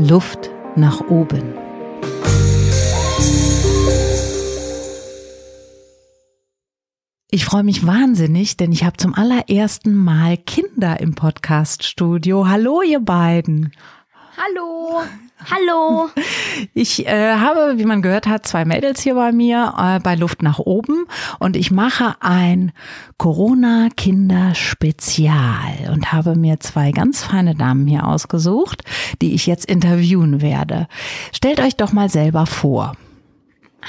Luft nach oben. Ich freue mich wahnsinnig, denn ich habe zum allerersten Mal Kinder im Podcast-Studio. Hallo, ihr beiden. Hallo. Hallo. Ich habe, wie man gehört hat, zwei Mädels hier bei mir bei Luft nach oben und ich mache ein Corona-Kinder-Spezial und habe mir zwei ganz feine Damen hier ausgesucht, die ich jetzt interviewen werde. Stellt euch doch mal selber vor.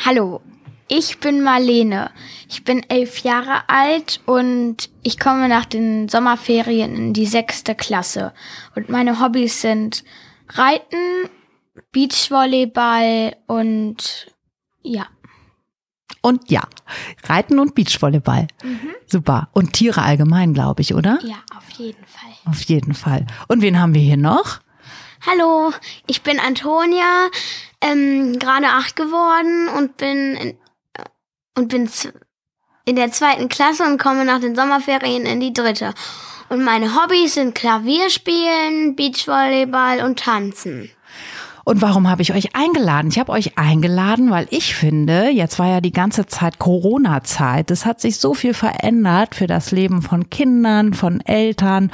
Hallo. Ich bin Marlene, ich bin 11 Jahre alt und ich komme nach den Sommerferien in die 6. Klasse. Und meine Hobbys sind Reiten, Beachvolleyball und ja. Und ja, Reiten und Beachvolleyball. Mhm. Super. Und Tiere allgemein, glaube ich, oder? Ja, auf jeden Fall. Auf jeden Fall. Und wen haben wir hier noch? Hallo, ich bin Antonia, gerade 8 geworden und bin in der 2. Klasse und komme nach den Sommerferien in die 3. Und meine Hobbys sind Klavierspielen, Beachvolleyball und Tanzen. Und warum habe ich euch eingeladen? Ich habe euch eingeladen, weil ich finde, jetzt war ja die ganze Zeit Corona-Zeit. Es hat sich so viel verändert für das Leben von Kindern, von Eltern.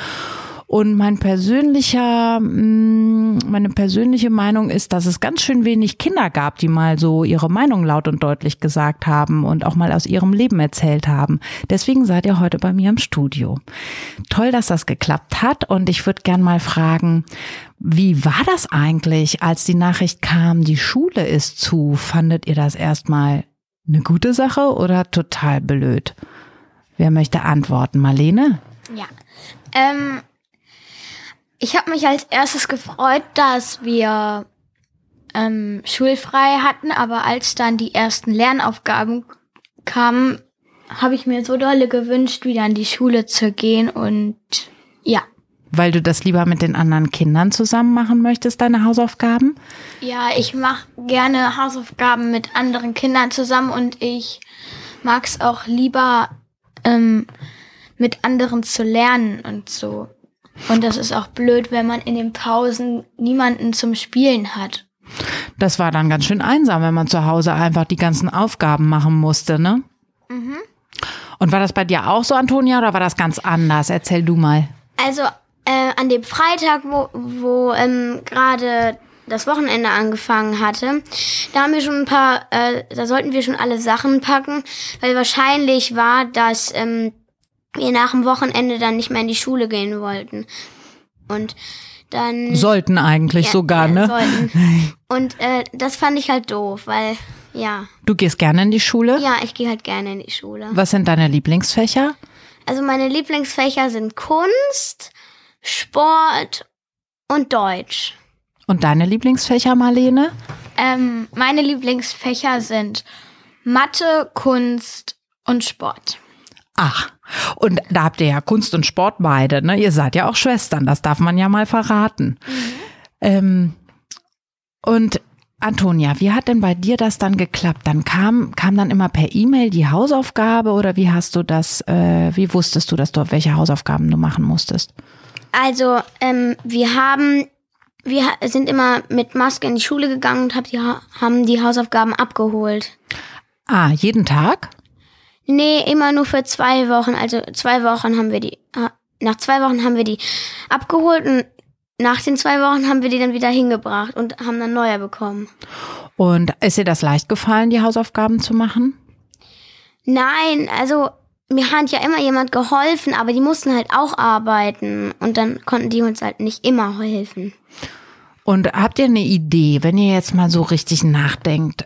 Und meine persönliche Meinung ist, dass es ganz schön wenig Kinder gab, die mal so ihre Meinung laut und deutlich gesagt haben und auch mal aus ihrem Leben erzählt haben. Deswegen seid ihr heute bei mir im Studio. Toll, dass das geklappt hat und ich würde gern mal fragen, wie war das eigentlich, als die Nachricht kam, die Schule ist zu? Fandet ihr das erstmal eine gute Sache oder total blöd? Wer möchte antworten? Marlene? Ja, ich habe mich als erstes gefreut, dass wir schulfrei hatten, aber als dann die ersten Lernaufgaben kamen, habe ich mir so dolle gewünscht, wieder an die Schule zu gehen und ja. Weil du das lieber mit den anderen Kindern zusammen machen möchtest, deine Hausaufgaben? Ja, ich mache gerne Hausaufgaben mit anderen Kindern zusammen und ich mag es auch lieber, mit anderen zu lernen und so. Und das ist auch blöd, wenn man in den Pausen niemanden zum Spielen hat. Das war dann ganz schön einsam, wenn man zu Hause einfach die ganzen Aufgaben machen musste, ne? Mhm. Und war das bei dir auch so, Antonia, oder war das ganz anders? Erzähl du mal. Also an dem Freitag, wo gerade das Wochenende angefangen hatte, da sollten wir schon alle Sachen packen, weil wahrscheinlich war, dass wir nach dem Wochenende dann nicht mehr in die Schule gehen wollten. Und dann... Sollten eigentlich ja, sogar, ja, ne? Sollten. Und das fand ich halt doof, weil, ja. Du gehst gerne in die Schule? Ja, ich gehe halt gerne in die Schule. Was sind deine Lieblingsfächer? Also meine Lieblingsfächer sind Kunst, Sport und Deutsch. Und deine Lieblingsfächer, Marlene? Meine Lieblingsfächer sind Mathe, Kunst und Sport. Ach, und da habt ihr ja Kunst und Sport beide, ne? Ihr seid ja auch Schwestern, das darf man ja mal verraten. Mhm. Und Antonia, wie hat denn bei dir das dann geklappt? Dann kam dann immer per E-Mail die Hausaufgabe oder wie hast du das, wie wusstest du, dass du welche Hausaufgaben du machen musstest? Also wir sind immer mit Maske in die Schule gegangen und haben die Hausaufgaben abgeholt. Ah, jeden Tag? Nee, immer nur für 2 Wochen. Also 2 Wochen haben wir die, nach 2 Wochen haben wir die abgeholt und nach den 2 Wochen haben wir die dann wieder hingebracht und haben dann neue bekommen. Und ist dir das leicht gefallen, die Hausaufgaben zu machen? Nein, also mir hat ja immer jemand geholfen, aber die mussten halt auch arbeiten und dann konnten die uns halt nicht immer helfen. Und habt ihr eine Idee, wenn ihr jetzt mal so richtig nachdenkt,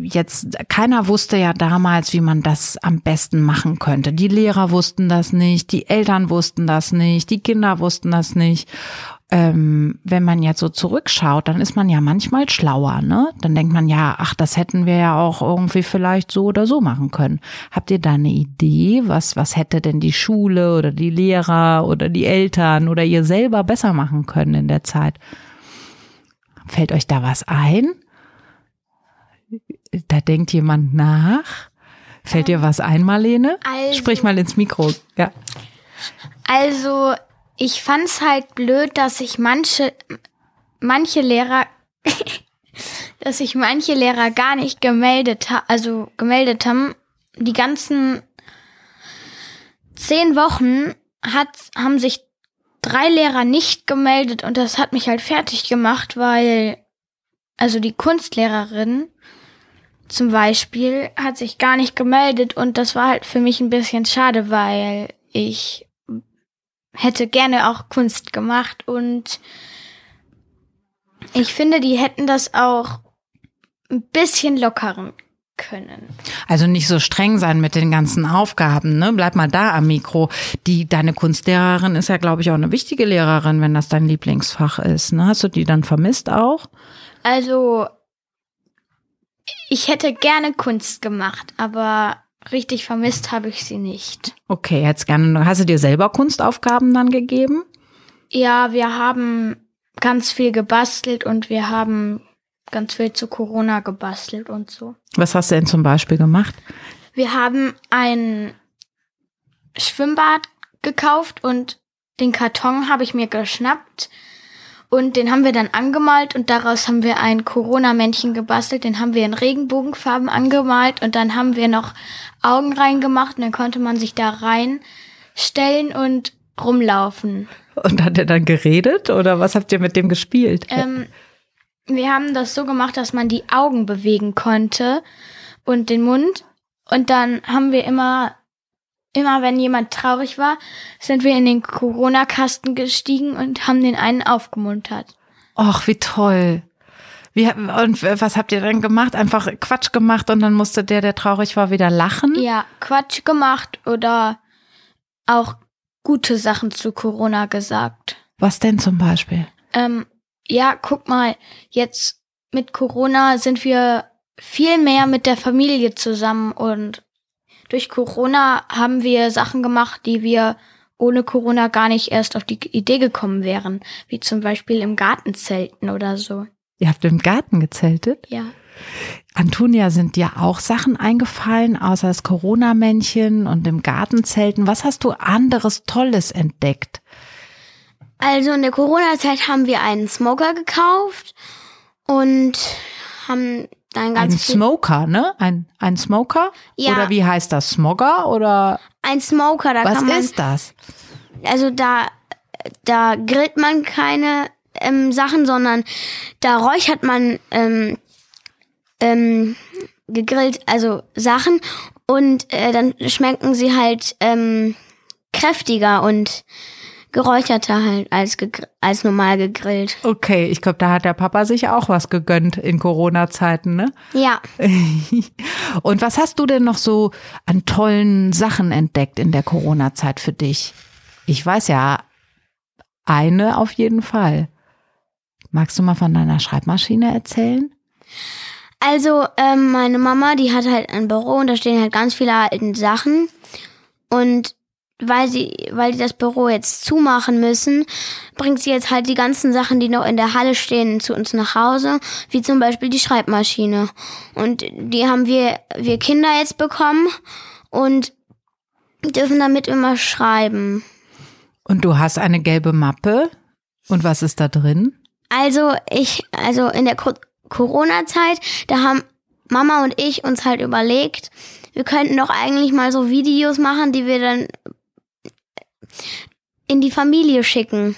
jetzt, keiner wusste ja damals, wie man das am besten machen könnte. Die Lehrer wussten das nicht, die Eltern wussten das nicht, die Kinder wussten das nicht. Wenn man jetzt so zurückschaut, dann ist man ja manchmal schlauer, ne? Dann denkt man ja, ach, das hätten wir ja auch irgendwie vielleicht so oder so machen können. Habt ihr da eine Idee, was hätte denn die Schule oder die Lehrer oder die Eltern oder ihr selber besser machen können in der Zeit? Fällt euch da was ein? Da denkt jemand nach. Fällt dir was ein, Marlene? Also, sprich mal ins Mikro. Ja. Also, ich fand's halt blöd, dass sich manche manche Lehrer gar nicht gemeldet haben, die ganzen 10 Wochen haben sich 3 Lehrer nicht gemeldet und das hat mich halt fertig gemacht, weil, also die Kunstlehrerin zum Beispiel hat sich gar nicht gemeldet und das war halt für mich ein bisschen schade, weil ich hätte gerne auch Kunst gemacht und ich finde, die hätten das auch ein bisschen lockeren können. Also nicht so streng sein mit den ganzen Aufgaben, ne? Bleib mal da am Mikro. Deine Kunstlehrerin ist ja, glaube ich, auch eine wichtige Lehrerin, wenn das dein Lieblingsfach ist, ne? Hast du die dann vermisst auch? Also, ich hätte gerne Kunst gemacht, aber richtig vermisst habe ich sie nicht. Okay, jetzt gerne. Hast du dir selber Kunstaufgaben dann gegeben? Ja, wir haben ganz viel gebastelt und wir haben ganz viel zu Corona gebastelt und so. Was hast du denn zum Beispiel gemacht? Wir haben ein Schwimmbad gekauft und den Karton habe ich mir geschnappt und den haben wir dann angemalt und daraus haben wir ein Corona-Männchen gebastelt, den haben wir in Regenbogenfarben angemalt und dann haben wir noch Augen reingemacht und dann konnte man sich da reinstellen und rumlaufen. Und hat er dann geredet oder was habt ihr mit dem gespielt? Wir haben das so gemacht, dass man die Augen bewegen konnte und den Mund. Und dann haben wir immer wenn jemand traurig war, sind wir in den Corona-Kasten gestiegen und haben den einen aufgemuntert. Och, wie toll. Und was habt ihr dann gemacht? Einfach Quatsch gemacht und dann musste der traurig war, wieder lachen? Ja, Quatsch gemacht oder auch gute Sachen zu Corona gesagt. Was denn zum Beispiel? Ja, guck mal, jetzt mit Corona sind wir viel mehr mit der Familie zusammen und durch Corona haben wir Sachen gemacht, die wir ohne Corona gar nicht erst auf die Idee gekommen wären, wie zum Beispiel im Garten zelten oder so. Ihr habt im Garten gezeltet? Ja. Antonia, sind dir auch Sachen eingefallen, außer das Corona-Männchen und im Gartenzelten? Was hast du anderes Tolles entdeckt? Also in der Corona-Zeit haben wir einen Smoker gekauft und haben dann ganz viel... Ein Smoker, ne? Ein Smoker? Ja. Oder wie heißt das? Smoker oder... Ein Smoker, da kann man... Was ist das? Also da grillt man keine Sachen, sondern da räuchert man... gegrillt, also Sachen und dann schmecken sie halt kräftiger und geräucherter halt als normal gegrillt. Okay, ich glaube, da hat der Papa sich auch was gegönnt in Corona-Zeiten, ne? Ja. Und was hast du denn noch so an tollen Sachen entdeckt in der Corona-Zeit für dich? Ich weiß ja, eine auf jeden Fall. Magst du mal von deiner Schreibmaschine erzählen? Also meine Mama, die hat halt ein Büro und da stehen halt ganz viele alte Sachen und weil die das Büro jetzt zumachen müssen, bringt sie jetzt halt die ganzen Sachen, die noch in der Halle stehen, zu uns nach Hause, wie zum Beispiel die Schreibmaschine und die haben wir Kinder jetzt bekommen und dürfen damit immer schreiben. Und du hast eine gelbe Mappe und was ist da drin? Also in der Corona-Zeit, da haben Mama und ich uns halt überlegt, wir könnten doch eigentlich mal so Videos machen, die wir dann in die Familie schicken.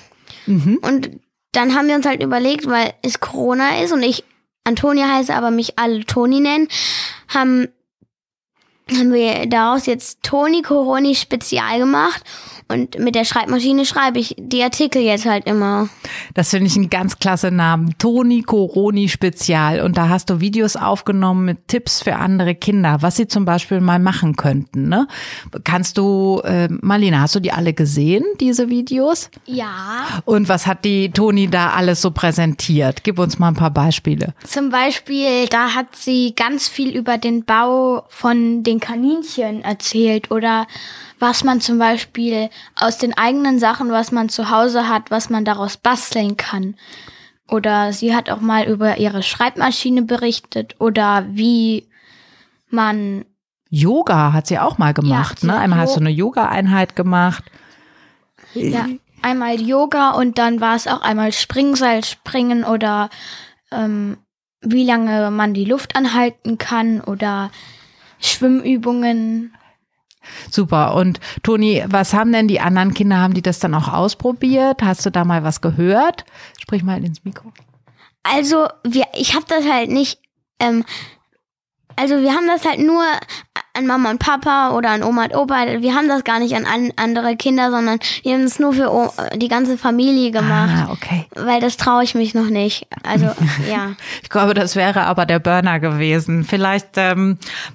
Mhm. Und dann haben wir uns halt überlegt, weil es Corona ist und ich Antonia heiße, aber mich alle Toni nennen, haben wir daraus jetzt Toni Coroni Spezial gemacht. Und mit der Schreibmaschine schreibe ich die Artikel jetzt halt immer. Das finde ich einen ganz klasse Namen. Toni Coroni Spezial. Und da hast du Videos aufgenommen mit Tipps für andere Kinder, was sie zum Beispiel mal machen könnten, ne? Kannst du, Marlene, hast du die alle gesehen, diese Videos? Ja. Und was hat die Toni da alles so präsentiert? Gib uns mal ein paar Beispiele. Zum Beispiel, da hat sie ganz viel über den Bau von den Kaninchen erzählt oder was man zum Beispiel aus den eigenen Sachen, was man zu Hause hat, was man daraus basteln kann. Oder sie hat auch mal über ihre Schreibmaschine berichtet oder wie man... Yoga hat sie auch mal gemacht, ja, ne? Einmal hast du eine Yoga-Einheit gemacht. Ja. einmal Yoga und dann war es auch einmal Springseil springen oder wie lange man die Luft anhalten kann oder Schwimmübungen. Super. Und Toni, was haben denn die anderen Kinder, haben die das dann auch ausprobiert? Hast du da mal was gehört? Sprich mal ins Mikro. Also, ich habe das halt nicht, also wir haben das halt nur an Mama und Papa oder an Oma und Opa. Wir haben das gar nicht an andere Kinder, sondern wir haben es nur für die ganze Familie gemacht. Ah, okay. Weil das traue ich mich noch nicht. Also, ja. Ich glaube, das wäre aber der Burner gewesen. Vielleicht bei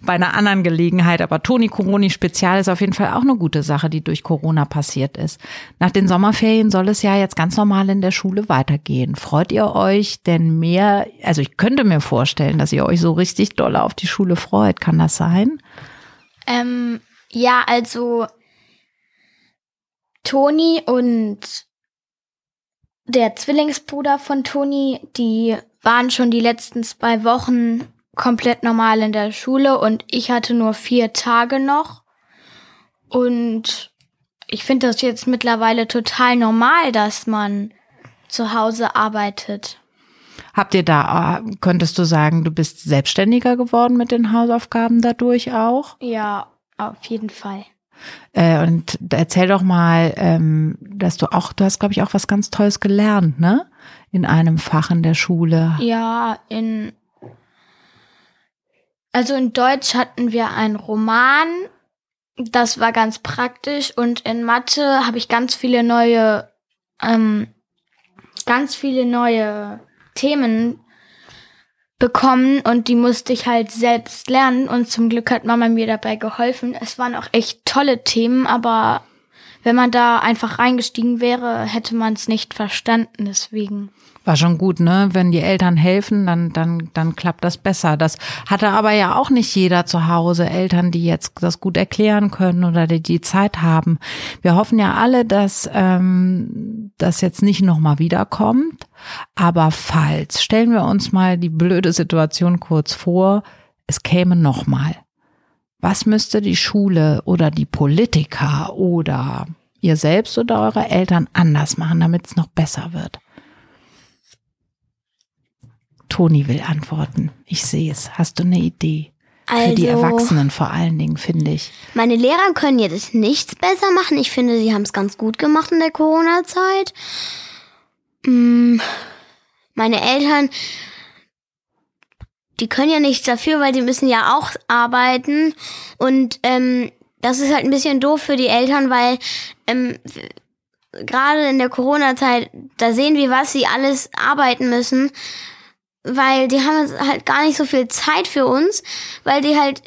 einer anderen Gelegenheit. Aber Toni Coroni Spezial ist auf jeden Fall auch eine gute Sache, die durch Corona passiert ist. Nach den Sommerferien soll es ja jetzt ganz normal in der Schule weitergehen. Freut ihr euch denn mehr? Also ich könnte mir vorstellen, dass ihr euch so richtig doll auf die Schule freut. Kann das sein? Ja, also Toni und der Zwillingsbruder von Toni, die waren schon die letzten 2 Wochen komplett normal in der Schule und ich hatte nur 4 Tage noch. Und ich finde das jetzt mittlerweile total normal, dass man zu Hause arbeitet. Könntest du sagen, du bist selbstständiger geworden mit den Hausaufgaben dadurch auch? Ja, auf jeden Fall. Und erzähl doch mal, dass du hast, glaube ich, auch was ganz Tolles gelernt, ne? In einem Fach in der Schule. Ja, in Deutsch hatten wir einen Roman, das war ganz praktisch und in Mathe habe ich ganz viele neue Themen bekommen und die musste ich halt selbst lernen und zum Glück hat Mama mir dabei geholfen. Es waren auch echt tolle Themen, aber wenn man da einfach reingestiegen wäre, hätte man es nicht verstanden, deswegen. War schon gut, ne? Wenn die Eltern helfen, dann klappt das besser. Das hatte aber ja auch nicht jeder zu Hause, Eltern, die jetzt das gut erklären können oder die Zeit haben. Wir hoffen ja alle, dass das jetzt nicht nochmal wiederkommt. Aber falls, stellen wir uns mal die blöde Situation kurz vor, es käme nochmal. Was müsste die Schule oder die Politiker oder ihr selbst oder eure Eltern anders machen, damit es noch besser wird? Toni will antworten. Ich sehe es. Hast du eine Idee? Also, für die Erwachsenen vor allen Dingen, finde ich. Meine Lehrer können jetzt nichts besser machen. Ich finde, sie haben es ganz gut gemacht in der Corona-Zeit. Meine Eltern, die können ja nichts dafür, weil die müssen ja auch arbeiten. Und das ist halt ein bisschen doof für die Eltern, weil gerade in der Corona-Zeit, da sehen wir, was sie alles arbeiten müssen. Weil die haben halt gar nicht so viel Zeit für uns, weil die halt,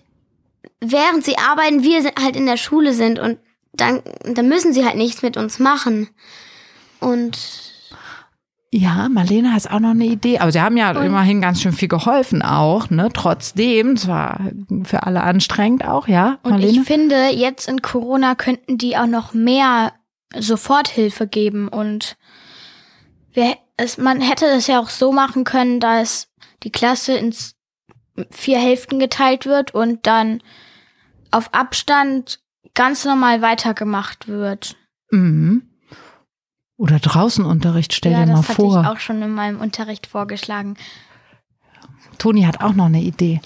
während sie arbeiten, wir halt in der Schule sind und dann müssen sie halt nichts mit uns machen. Und ja, Marlene hat auch noch eine Idee, aber sie haben ja immerhin ganz schön viel geholfen auch, ne? Trotzdem, es war für alle anstrengend auch, ja, Marlene? Und ich finde, jetzt in Corona könnten die auch noch mehr Soforthilfe geben und man hätte das ja auch so machen können, dass die Klasse in 4 Hälften geteilt wird und dann auf Abstand ganz normal weitergemacht wird. Mhm. Oder draußen Unterricht, stell dir mal vor. Ja, das hatte ich auch schon in meinem Unterricht vorgeschlagen. Toni hat auch noch eine Idee.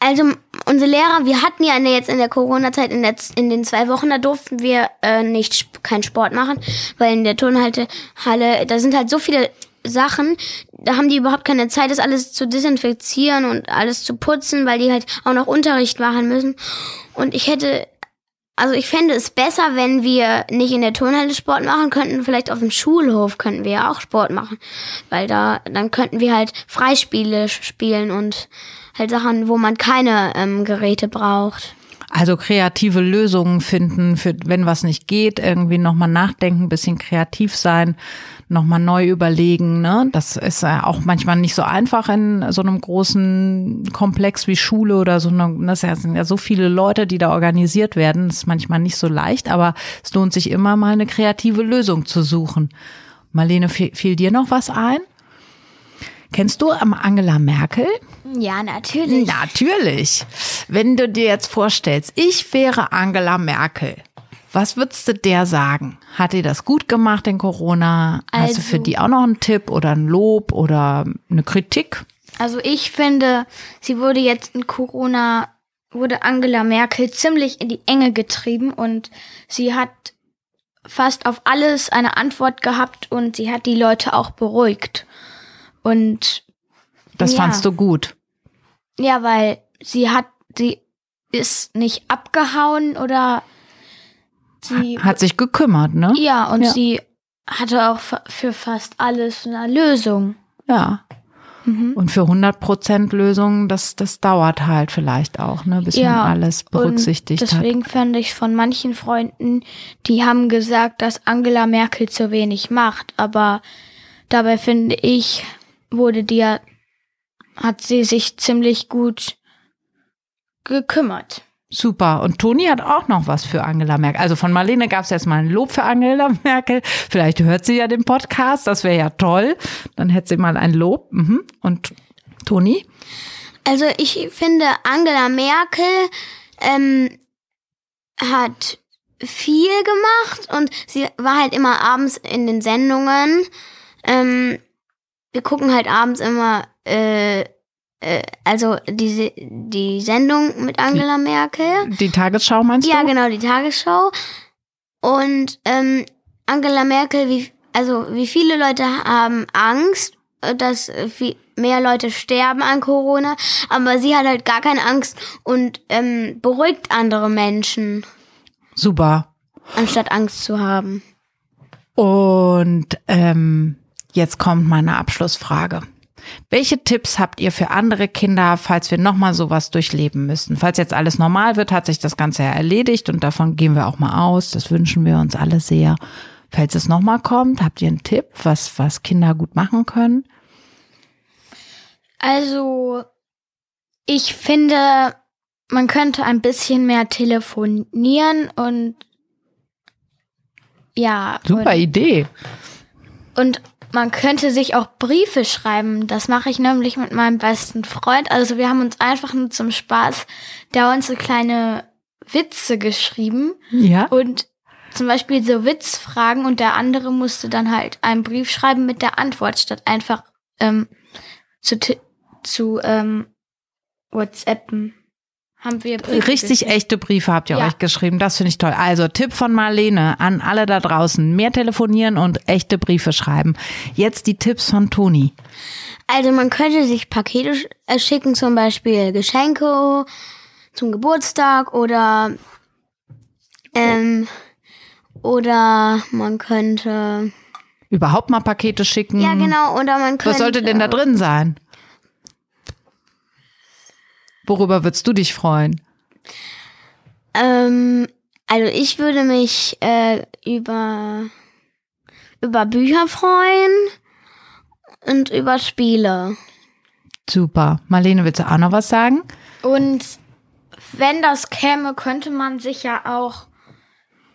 Also unsere Lehrer, wir hatten ja jetzt in der Corona-Zeit, in den 2 Wochen, da durften wir keinen Sport machen, weil in der Turnhalle, da sind halt so viele Sachen, da haben die überhaupt keine Zeit, das alles zu desinfizieren und alles zu putzen, weil die halt auch noch Unterricht machen müssen. Und ich fände es besser, wenn wir nicht in der Turnhalle Sport machen könnten, vielleicht auf dem Schulhof könnten wir ja auch Sport machen, weil dann könnten wir halt Freispiele spielen und halt Sachen, wo man keine Geräte braucht. Also kreative Lösungen finden, für wenn was nicht geht, irgendwie nochmal nachdenken, bisschen kreativ sein, nochmal neu überlegen, ne? Das ist ja auch manchmal nicht so einfach in so einem großen Komplex wie Schule oder so. Das sind ja so viele Leute, die da organisiert werden. Das ist manchmal nicht so leicht, aber es lohnt sich immer mal, eine kreative Lösung zu suchen. Marlene, fiel dir noch was ein? Kennst du Angela Merkel? Ja, natürlich. Natürlich. Wenn du dir jetzt vorstellst, ich wäre Angela Merkel, Was würdest du der sagen? Hat die das gut gemacht in Corona? Also, hast du für die auch noch einen Tipp oder ein Lob oder eine Kritik? Also ich finde, sie wurde jetzt in Corona, wurde Angela Merkel ziemlich in die Enge getrieben und sie hat fast auf alles eine Antwort gehabt und sie hat die Leute auch beruhigt. Und das fandst du gut? Ja, weil sie ist nicht abgehauen oder sie hat sich gekümmert, ne? Ja, und sie hatte auch für fast alles eine Lösung. Ja. Mhm. Und für 100% Lösungen, das dauert halt vielleicht auch, ne, bis man alles berücksichtigt hat. Deswegen fand ich von manchen Freunden, die haben gesagt, dass Angela Merkel zu wenig macht, aber dabei finde ich, hat sie sich ziemlich gut gekümmert. Super. Und Toni hat auch noch was für Angela Merkel. Also von Marlene gab es jetzt mal ein Lob für Angela Merkel. Vielleicht hört sie ja den Podcast. Das wäre ja toll. Dann hätte sie mal ein Lob. Und Toni? Also ich finde, Angela Merkel hat viel gemacht und sie war halt immer abends in den Sendungen. Wir gucken halt abends immer also die Sendung mit Angela Merkel. Die Tagesschau meinst du? Ja, genau, die Tagesschau. Und Angela Merkel, wie viele Leute haben Angst, dass viel mehr Leute sterben an Corona, aber sie hat halt gar keine Angst und beruhigt andere Menschen. Super. Anstatt Angst zu haben. Und jetzt kommt meine Abschlussfrage. Welche Tipps habt ihr für andere Kinder, falls wir nochmal sowas durchleben müssen? Falls jetzt alles normal wird, hat sich das Ganze ja erledigt und davon gehen wir auch mal aus. Das wünschen wir uns alle sehr. Falls es nochmal kommt, habt ihr einen Tipp, was Kinder gut machen können? Also, ich finde, man könnte ein bisschen mehr telefonieren und super Idee. Und man könnte sich auch Briefe schreiben. Das mache ich nämlich mit meinem besten Freund. Also wir haben uns einfach nur zum Spaß dauernd so kleine Witze geschrieben. Ja. Und zum Beispiel so Witzfragen und der andere musste dann halt einen Brief schreiben mit der Antwort, statt einfach zu WhatsAppen. Haben wir echte Briefe habt ihr euch geschrieben. Das finde ich toll. Also Tipp von Marlene an alle da draußen. Mehr telefonieren und echte Briefe schreiben. Jetzt die Tipps von Toni. Also man könnte sich Pakete schicken, zum Beispiel Geschenke zum Geburtstag oder man könnte überhaupt mal Pakete schicken. Ja, genau. Oder man könnte. Was sollte denn da drin sein? Worüber würdest du dich freuen? Also ich würde mich über Bücher freuen und über Spiele. Super. Marlene, willst du auch noch was sagen? Und wenn das käme, könnte man sich ja auch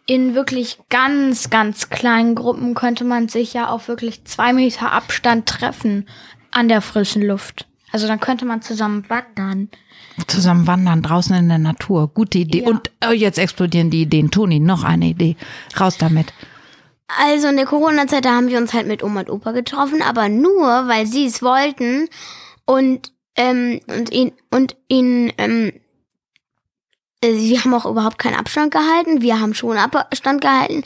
in wirklich ganz, ganz kleinen Gruppen, könnte man sich ja auf wirklich 2 Meter Abstand treffen an der frischen Luft. Also dann könnte man zusammen wandern. Zusammen wandern, draußen in der Natur. Gute Idee. Ja. Und jetzt explodieren die Ideen. Toni, noch eine Idee. Raus damit. Also in der Corona-Zeit, da haben wir uns halt mit Oma und Opa getroffen, aber nur, weil sie es wollten sie haben auch überhaupt keinen Abstand gehalten. Wir haben schon Abstand gehalten.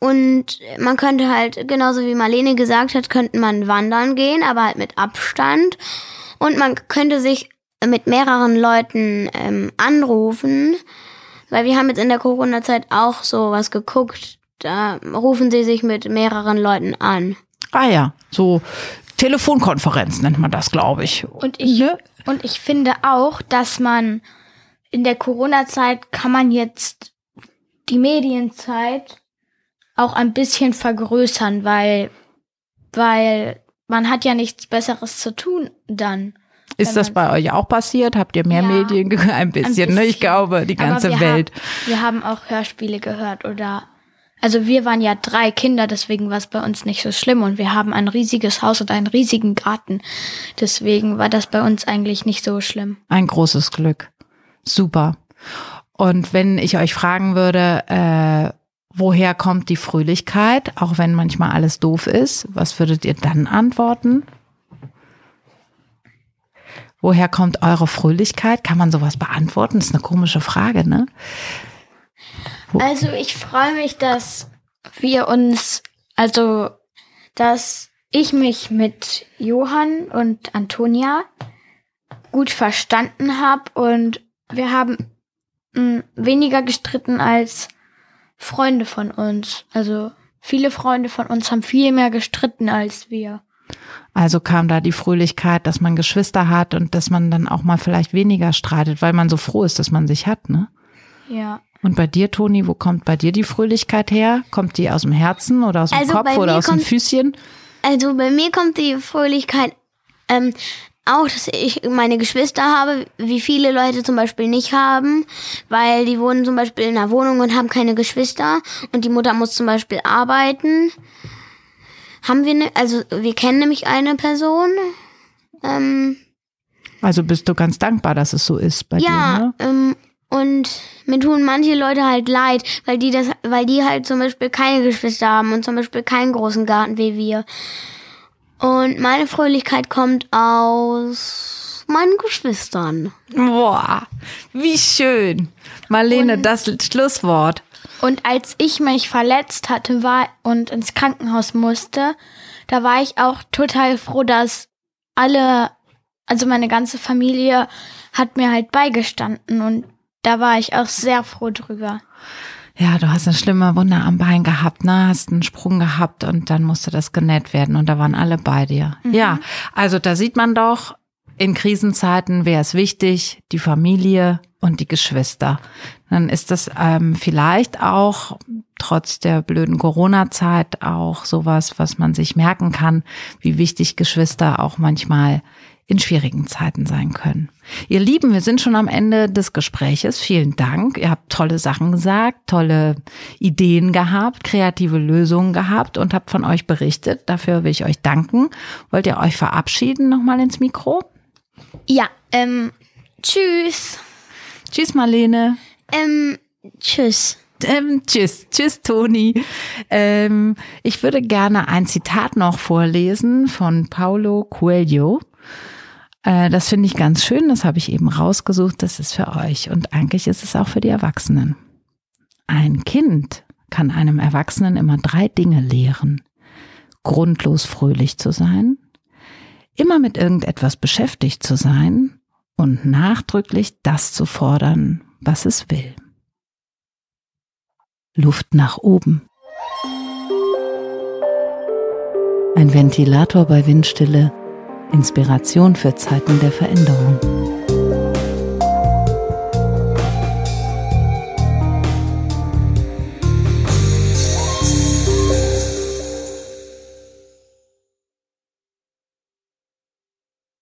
Und man könnte halt, genauso wie Marlene gesagt hat, könnte man wandern gehen, aber halt mit Abstand. Und man könnte sich mit mehreren Leuten anrufen, weil wir haben jetzt in der Corona-Zeit auch sowas geguckt. Da rufen sie sich mit mehreren Leuten an. Ah ja, so Telefonkonferenz nennt man das, glaube ich. Und ich finde auch, dass man in der Corona-Zeit kann man jetzt die Medienzeit auch ein bisschen vergrößern, weil man hat ja nichts Besseres zu tun dann. Ist das bei euch auch passiert? Habt ihr mehr Medien gehört? Ein bisschen. Ne? Ich glaube, die ganze Welt. Wir haben auch Hörspiele gehört also wir waren ja 3 Kinder, deswegen war es bei uns nicht so schlimm und wir haben ein riesiges Haus und einen riesigen Garten. Deswegen war das bei uns eigentlich nicht so schlimm. Ein großes Glück. Super. Und wenn ich euch fragen würde, woher kommt die Fröhlichkeit, auch wenn manchmal alles doof ist, was würdet ihr dann antworten? Woher kommt eure Fröhlichkeit? Kann man sowas beantworten? Das ist eine komische Frage, ne? Also ich freue mich, dass wir uns, also dass ich mich mit Johann und Antonia gut verstanden habe und wir haben weniger gestritten als Freunde von uns. Also viele Freunde von uns haben viel mehr gestritten als wir. Also kam da die Fröhlichkeit, dass man Geschwister hat und dass man dann auch mal vielleicht weniger streitet, weil man so froh ist, dass man sich hat, ne? Ja. Und bei dir, Toni, wo kommt bei dir die Fröhlichkeit her? Kommt die aus dem Herzen oder aus dem Kopf oder aus dem Füßchen? Also bei mir kommt die Fröhlichkeit auch, dass ich meine Geschwister habe, wie viele Leute zum Beispiel nicht haben, weil die wohnen zum Beispiel in einer Wohnung und haben keine Geschwister und die Mutter muss zum Beispiel arbeiten. Haben wir wir kennen nämlich eine Person. Also bist du ganz dankbar, dass es so ist bei dir, ne? Ja, und mir tun manche Leute halt leid, weil die halt zum Beispiel keine Geschwister haben und zum Beispiel keinen großen Garten wie wir. Und meine Fröhlichkeit kommt aus meinen Geschwistern. Boah, wie schön. Marlene, das Schlusswort. Und als ich mich verletzt hatte und ins Krankenhaus musste, da war ich auch total froh, dass meine ganze Familie hat mir halt beigestanden und da war ich auch sehr froh drüber. Ja, du hast eine schlimme Wunde am Bein gehabt, ne? Hast einen Sprung gehabt und dann musste das genäht werden und da waren alle bei dir. Mhm. Ja, also da sieht man doch, in Krisenzeiten wäre es wichtig, die Familie und die Geschwister. Dann ist das vielleicht auch trotz der blöden Corona-Zeit auch sowas, was man sich merken kann, wie wichtig Geschwister auch manchmal in schwierigen Zeiten sein können. Ihr Lieben, wir sind schon am Ende des Gespräches. Vielen Dank. Ihr habt tolle Sachen gesagt, tolle Ideen gehabt, kreative Lösungen gehabt und habt von euch berichtet. Dafür will ich euch danken. Wollt ihr euch verabschieden nochmal ins Mikro? Ja, tschüss. Tschüss, Marlene. Tschüss. Tschüss, Toni. Ich würde gerne ein Zitat noch vorlesen von Paulo Coelho. Das finde ich ganz schön, das habe ich eben rausgesucht, das ist für euch und eigentlich ist es auch für die Erwachsenen. Ein Kind kann einem Erwachsenen immer 3 Dinge lehren. Grundlos fröhlich zu sein, immer mit irgendetwas beschäftigt zu sein und nachdrücklich das zu fordern, was es will. Luft nach oben. Ein Ventilator bei Windstille. Inspiration für Zeiten der Veränderung.